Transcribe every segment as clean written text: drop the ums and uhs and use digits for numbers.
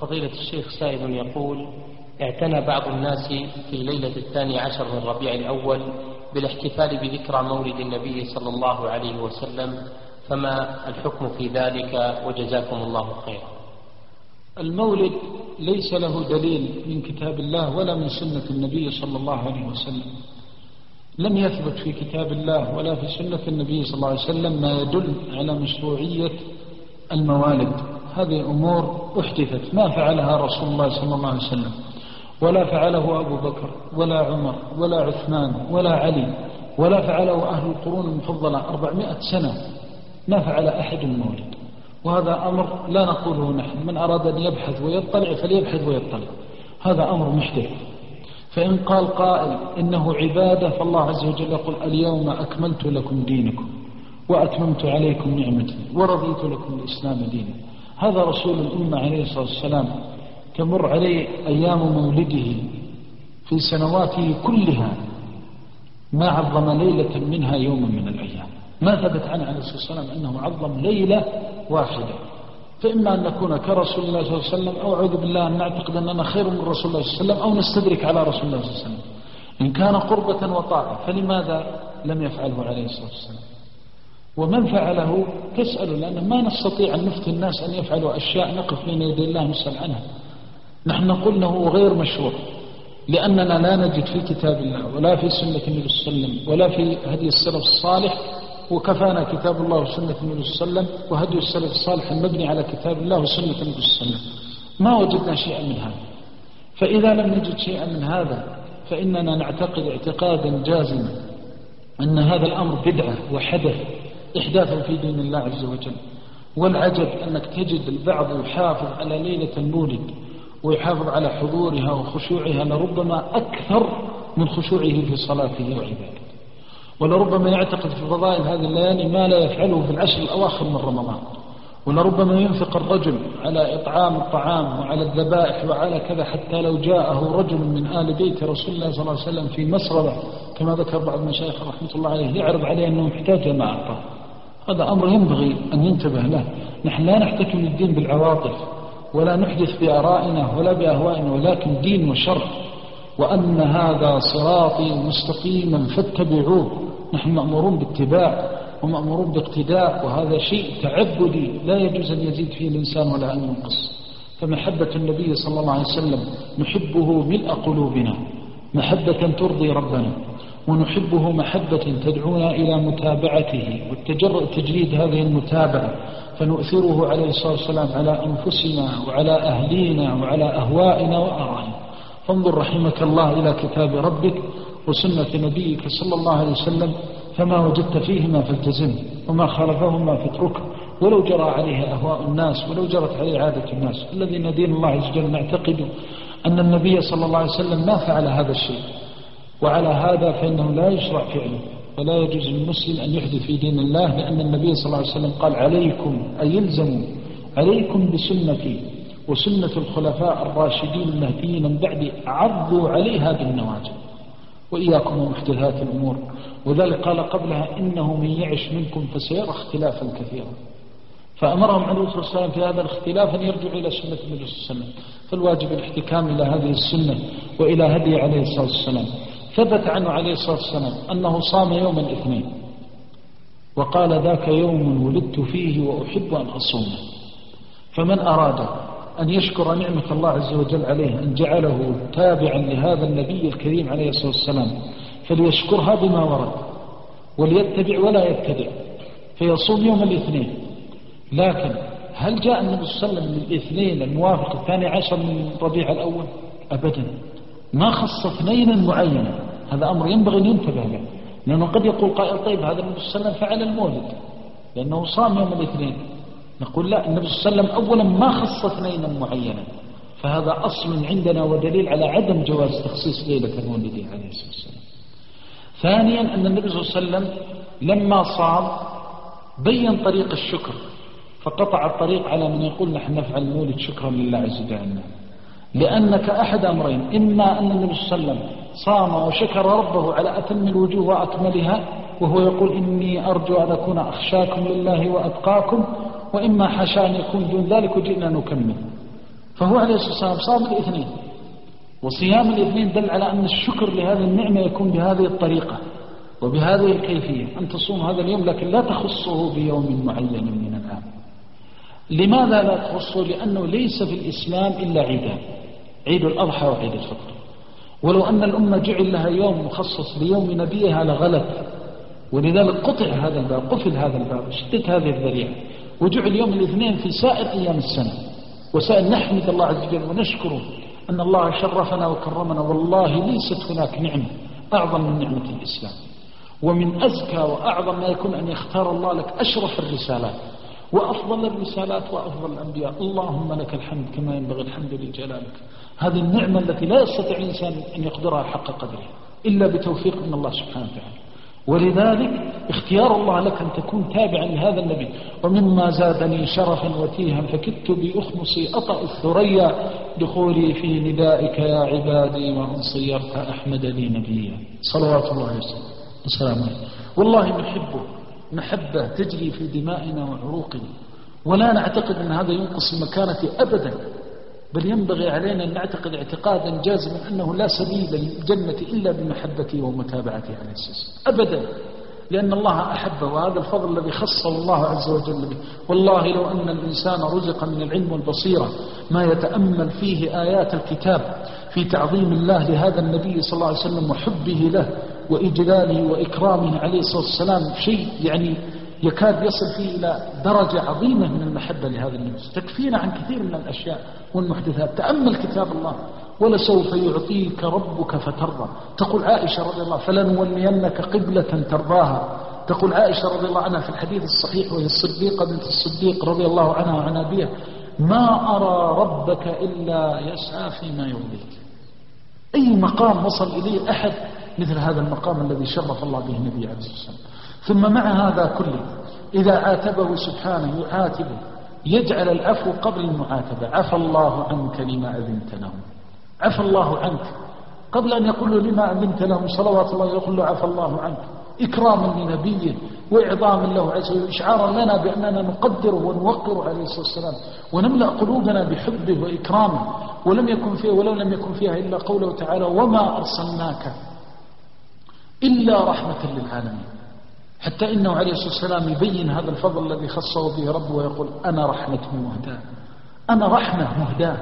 فضيلة الشيخ سائل يقول: اعتنى بعض الناس في ليلة 12 من ربيع الأول بالاحتفال بذكرى مولد النبي صلى الله عليه وسلم، فما الحكم في ذلك وجزاكم الله خيرا؟ المولد ليس له دليل من كتاب الله ولا من سنة النبي صلى الله عليه وسلم، لم يثبت في كتاب الله ولا في سنة النبي صلى الله عليه وسلم ما يدل على مشروعية الموالد. هذه أمور احدثت، ما فعلها رسول الله صلى الله عليه وسلم ولا فعله أبو بكر ولا عمر ولا عثمان ولا علي ولا فعله أهل القرون المفضلة 400 سنة، ما فعل أحد المولد. وهذا أمر لا نقوله نحن، من أراد أن يبحث ويطلع فليبحث ويطلع، هذا أمر محدث. فإن قال قائل إنه عبادة، فالله عز وجل يقول: اليوم أكملت لكم دينكم وأتممت عليكم نعمتي ورضيت لكم الإسلام دينا. هذا رسول الأمة عليه الصلاة والسلام، تمر عليه أيام مولده في سنواته كلها ما عظم ليلة منها يوما من الأيام، ما ثبت عنه عليه الصلاة والسلام أنه عظم ليلة واحدة. فإما أن نكون كرسول الله صلى الله عليه وسلم، أو أعوذ بالله أن نعتقد أننا خير من رسول الله صلى الله عليه وسلم، أو نستدرك على رسول الله صلى الله عليه وسلم. إن كان قربة وطاعة فلماذا لم يفعله عليه الصلاة والسلام؟ ومن فعله تسأل، لأن ما نستطيع أن نفتي الناس أن يفعلوا أشياء نقف بين يدي الله نسأل عنها. نحن نقول أنه غير مشروع، لأننا لا نجد في كتاب الله ولا في سنة النبي صلى الله عليه وسلم ولا في هدي السلف الصالح، وكفانا كتاب الله وسنة النبي صلى الله عليه وسلم وهدي السلف الصالح المبني على كتاب الله وسنة النبي صلى الله عليه وسلم، ما وجدنا شيئا من هذا. فإذا لم نجد شيئا من هذا فإننا نعتقد اعتقادا جازما أن هذا الأمر بدعة وحدث، إحداثا في دين الله عز وجل. والعجب أنك تجد البعض يحافظ على ليلة المولد ويحافظ على حضورها وخشوعها لربما أكثر من خشوعه في صلاته وعبادته، ولربما يعتقد في فضائل هذه الليالي ما لا يفعله في العشر الأواخر من رمضان، ولربما ينفق الرجل على إطعام الطعام وعلى الذبائح وعلى كذا، حتى لو جاءه رجل من آل بيت رسول الله صلى الله عليه وسلم في مسربة كما ذكر بعض المشايخ رحمة الله عليه يعرض عليه أنه محتاج ما أعطاه. هذا أمر ينبغي أن ينتبه له. نحن لا نحتكم الدين بالعواطف ولا نحدث بآرائنا ولا بأهوائنا، ولكن دين وشرع، وأن هذا صراطي مستقيما فاتبعوه. نحن مأمورون باتباع ومأمورون باقتداء، وهذا شيء تعبدي لا يجوز أن يزيد فيه الإنسان ولا أن ينقص. فمحبة النبي صلى الله عليه وسلم نحبه ملء قلوبنا، محبة ترضي ربنا، ونحبه محبة تدعونا إلى متابعته وتجريد هذه المتابعة، فنؤثره عليه الصلاة والسلام على أنفسنا وعلى أهلينا وعلى أهوائنا وآرائنا. فانظر رحمك الله إلى كتاب ربك وسنة نبيك صلى الله عليه وسلم، فما وجدت فيهما فالتزم، وما خالفهما فاتركه، ولو جرى عليه أهواء الناس ولو جرت عليه عادة الناس. الذين دين الله عز وجل نعتقد أن النبي صلى الله عليه وسلم ما فعل هذا الشيء، وعلى هذا فإنه لا يشرع فعله، ولا يجوز للمسلم أن يحدث في دين الله، لأن النبي صلى الله عليه وسلم قال: عليكم أي يلزموا عليكم بسنتي وسنة الخلفاء الراشدين المهديين من بعدي، عضوا عليها بالنواجذ، وإياكم ومحدثات الأمور. وذلك قال قبلها: إنه من يعش منكم فسيرى اختلافا كثيرا. فأمرهم عليه الصلاة والسلام في هذا الاختلاف أن يرجعوا إلى سنة النبي صلى الله عليه وسلم، فالواجب الاحتكام إلى هذه السنة وإلى هدي عليه الصلاة والسلام. ثبت عنه عليه الصلاة والسلام أنه صام يوم الاثنين وقال: ذاك يوم ولدت فيه وأحب أن أصومه. فمن أراد أن يشكر نعمة الله عز وجل عليه أن جعله تابعا لهذا النبي الكريم عليه الصلاة والسلام، فليشكرها بما ورد، وليتبع ولا يتبع، فيصوم يوم الاثنين. لكن هل جاء النبي صلى الله عليه وسلم من الاثنين الموافق 12 من ربيع الأول؟ أبدا، ما خص اثنينا معينا. هذا أمر ينبغي أن ينتبه له، لأنه قد يقول قائل: طيب هذا النبي صلى الله عليه وسلم فعل المولد لأنه صام يوم الاثنين. نقول: لا، النبي صلى الله عليه وسلم أولا ما خص اثنينا معينا، فهذا أصل عندنا ودليل على عدم جواز تخصيص ليلة المولد عليه الصلاة والسلام. ثانيا، أن النبي صلى الله عليه وسلم لما صام بين طريق الشكر، فقطع الطريق على من يقول نحن نفعل المولد شكرا لله عز وجل، لأنك أحد أمرين: إما أن النبي صلى الله عليه وسلم صام وشكر ربه على أتم الوجوه وأكملها، وهو يقول: إني أرجو أن أكون أخشاكم لله وأتقاكم، وإما حاشا أن يكون دون ذلك وجئنا نكمل. فهو عليه الصلاة والسلام صام الاثنين، وصيام الاثنين دل على أن الشكر لهذه النعمة يكون بهذه الطريقة وبهذه الكيفية، أن تصوم هذا اليوم لكن لا تخصه بيوم معين من العام. لماذا لا تخصه؟ لأنه ليس في الإسلام إلا عيدان، عيد الأضحى وعيد الفطر. ولو أن الأمة جعل لها يوم مخصص ليوم نبيها لغلط، ولذلك قطع هذا الباب، قفل هذا الباب، شتت هذه الذريعة، وجعل يوم الاثنين في سائر أيام السنة. وسنحمد الله عز وجل ونشكره أن الله شرفنا وكرمنا، والله ليست هناك نعمة أعظم من نعمة الإسلام، ومن أزكى وأعظم ما يكون أن يختار الله لك أشرف الرسالات وأفضل الرسالات وأفضل الأنبياء. اللهم لك الحمد كما ينبغي الحمد لجلالك. هذه النعمة التي لا يستطيع الإنسان أن يقدرها حق قدره إلا بتوفيق من الله سبحانه وتعالى. ولذلك اختيار الله لك أن تكون تابعا لهذا النبي. ومما زادني شرفا وتيها فكدت بأخمصي أطأ الثريا دخولي في ندائك يا عبادي وأن صيرت أحمد لي نبيا صلوات الله عليه وسلم. والله نحبه محبة تجري في دمائنا وعروقنا، ولا نعتقد أن هذا ينقص مكانته أبدا، بل ينبغي علينا أن نعتقد اعتقادا جازما أنه لا سبيل للجنة إلا بمحبته ومتابعته على السيس أبدا، لأن الله أحبه، وهذا الفضل الذي خصه الله عز وجل به. والله لو أن الإنسان رزق من العلم والبصيرة ما يتأمل فيه آيات الكتاب في تعظيم الله لهذا النبي صلى الله عليه وسلم وحبه له وإجلاله وإكرامه عليه الصلاة والسلام، شيء يعني يكاد يصل فيه إلى درجة عظيمة من المحبة لهذا النبي. تكفينا عن كثير من الأشياء والمحدثات. تأمل كتاب الله، ولسوف يعطيك ربك فترضى. تقول عائشة رضي الله فلنولينك قبلة ترضاها. تقول عائشة رضي الله عنها في الحديث الصحيح وهي الصديقة بنت الصديق رضي الله عنها وعن أبيها، ما أرى ربك إلا يسعى فيما يرضيك. أي مقام وصل إليه أحد مثل هذا المقام الذي شرف الله به النبي عليه الصلاة والسلام؟ ثم مع هذا كله إذا عاتبه سبحانه يعاتبه، يجعل العفو قبل المعاتبة. عفى الله عنك لما أذنت لهم، عفى الله عنك قبل أن يقول له لما أذنت لهم صلوات الله، يقول له عفى الله عنك، إكراما لنبيه وإعظاما له عز وجل، إشعارا لنا بأننا نقدره ونوقره عليه الصلاة والسلام، ونملأ قلوبنا بحبه وإكرامه. ولو لم يكن فيها إلا قوله تعالى وما أرسلناك إلا رحمة للعالمين، حتى إنه عليه الصلاة والسلام يبين هذا الفضل الذي خصه به ربه ويقول أنا رحمة مهداة، أنا رحمة مهداة.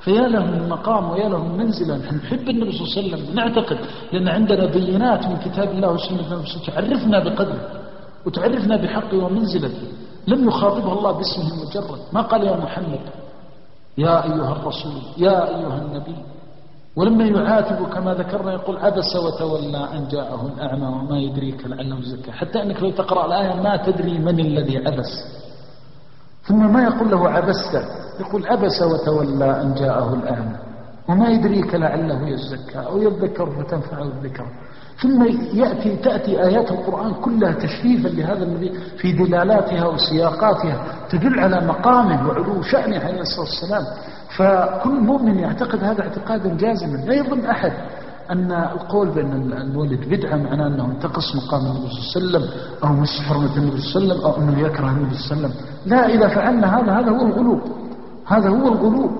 فيا لهم مقام ويا لهم منزلا. نحب النبي صلى الله عليه وسلم، نعتقد لأن عندنا بينات من كتاب الله وسنة النبي تعرفنا بقدره وتعرفنا بحقه ومنزلته. لم يخاطبها الله باسمه المجرد، ما قال يا محمد، يا أيها الرسول، يا أيها النبي. ولما يعاتب كما ذكرنا يقول عبس وتولى أن جاءه الأعمى وما يدريك لعله يزكى، حتى أنك لو تقرأ الآية ما تدري من الذي عبس. ثم ما يقول له عبست، يقول عبس وتولى أن جاءه الأعمى وما يدريك لعله يزكى أو يذكر فتنفعه الذكر. ثم تأتي آيات القرآن كلها تشريفا لهذا النبي في دلالاتها وسياقاتها، تدل على مقامه وعلو شأنه عليه الصلاة والسلام. فكل مؤمن يعتقد هذا اعتقادا جازما. لا يظن أحد أن القول بأن الولد بدعة معناه أنه انتقص مقام النبي صلى الله عليه وسلم أو مس حرمة النبي صلى الله عليه وسلم أو أنه يكره النبي صلى الله عليه وسلم. لا، إذا فعلنا هذا هو الغلو، هذا هو الغلو.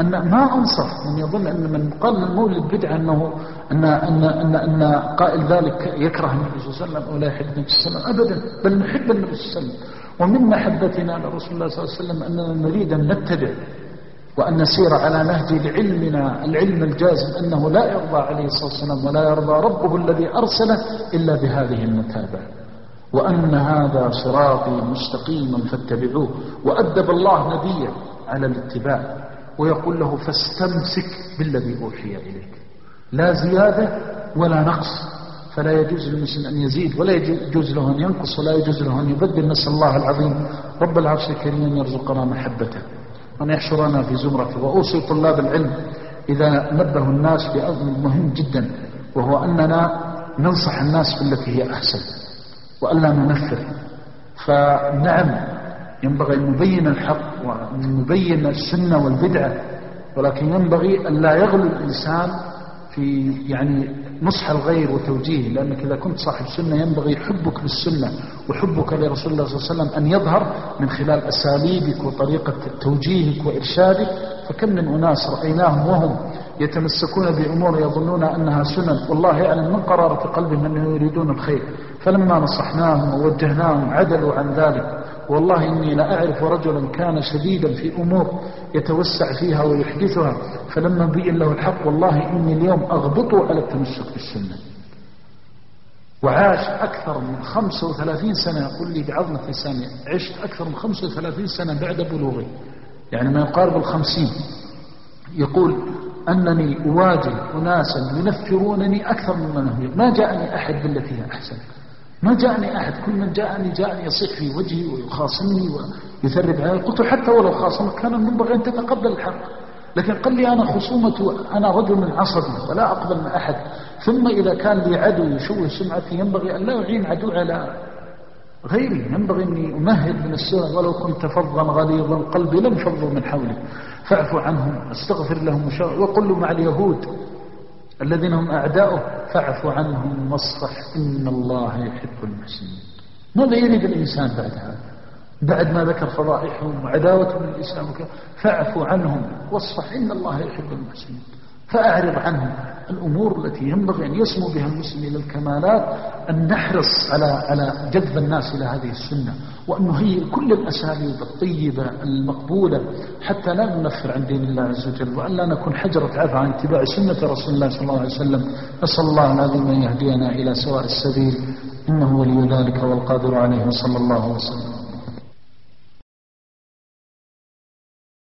أن ما أنصف من يظن أن من قال المولد بدعة أنه أن قائل ذلك يكره النبي صلى الله عليه وسلم أو لا يحب النبي صلى الله عليه وسلم أبدا، بل نحب النبي صلى الله عليه وسلم. ومن محبتنا لرسول الله صلى الله عليه وسلم أننا نريد أن نتبع وأن نسير على نهج علمنا، العلم الجازم أنه لا يرضى عليه الصلاة والسلام ولا يرضى ربه الذي أرسله إلا بهذه المتابعة، وأن هذا صراطي مستقيما فاتبعوه. وأدب الله نبيه على الاتباع ويقول له فاستمسك بالذي أوحي إليك، لا زيادة ولا نقص. فلا يجوز للمسلم أن يزيد ولا يجوز له أن ينقص ولا يجوز له أن يبدل. نسأل الله العظيم رب العرش الكريم يرزقنا محبته وأن يحشرنا في زمرته. وأوصي طلاب العلم إذا نبهوا الناس بأمر مهم جدا، وهو أننا ننصح الناس بالتي هي أحسن وألا ننفر. فنعم ينبغي أن نبين الحق ونبين السنة والبدعة، ولكن ينبغي أن لا يغلو الإنسان في يعني نصح الغير وتوجيهه، لأنك إذا كنت صاحب سنة ينبغي حبك للسنة وحبك لرسول الله صلى الله عليه وسلم أن يظهر من خلال أساليبك وطريقة توجيهك وإرشادك. فكم من أناس رأيناهم وهم يتمسكون بأمور يظنون أنها سنن، والله يعلم من قرارة قلبهم أنهم يريدون الخير، فلما نصحناهم ووجهناهم عدلوا عن ذلك. والله إني لا أعرف رجلا كان شديدا في أمور يتوسع فيها ويحدثها، فلما بين له الحق والله إني اليوم أغبطه على التمسك بالسنة، وعاش أكثر من 35 سنة. يقول لي بعظمة لساني عشت أكثر من 35 سنة بعد بلوغي، يعني ما يقارب 50. يقول أنني أواجه أناسا ينفرونني أكثر مما نهيت، ما جاءني أحد بالتي هي أحسن، ما جاءني أحد، كل من جاءني يصيح في وجهي ويخاصمني ويثرب علي. قلت حتى ولو خاصمك كان ينبغي أن تتقبل الحق، لكن قال لي أنا خصومة، أنا رجل من عصبي ولا أقبل من أحد. ثم إذا كان لي عدو يشوه سمعتي ينبغي أن لا أعين عدو على غيري، ينبغي أني أمهد من السوء. ولو كنت فظا غليظ القلب لم فضوا من حولي، فاعف عنهم استغفر لهم وقل مع اليهود الذين هم أعداؤه فاعفوا عنهم واصفح إن الله يحب المحسنين. ماذا يريد الإنسان بعد هذا؟ بعد ما ذكر فضائحهم وعداوتهم للإسلام فاعفوا عنهم واصفح إن الله يحب المحسنين. فأعرض عنهم الأمور التي ينبغي أن يسمو بها المسلم إلى الكمالات، أن نحرص على جذب الناس إلى هذه السنة، وأن نهيئ كل الأساليب الطيبة المقبولة حتى لا ننفر عن دين الله عز وجل، وأن لا نكون حجرة عثرة عن اتباع سنة رسول الله صلى الله عليه وسلم. نسأل الله العظيم أن يهدينا إلى سواء السبيل، إنه ولي ذلك والقادر عليه، صلى الله عليه وسلم.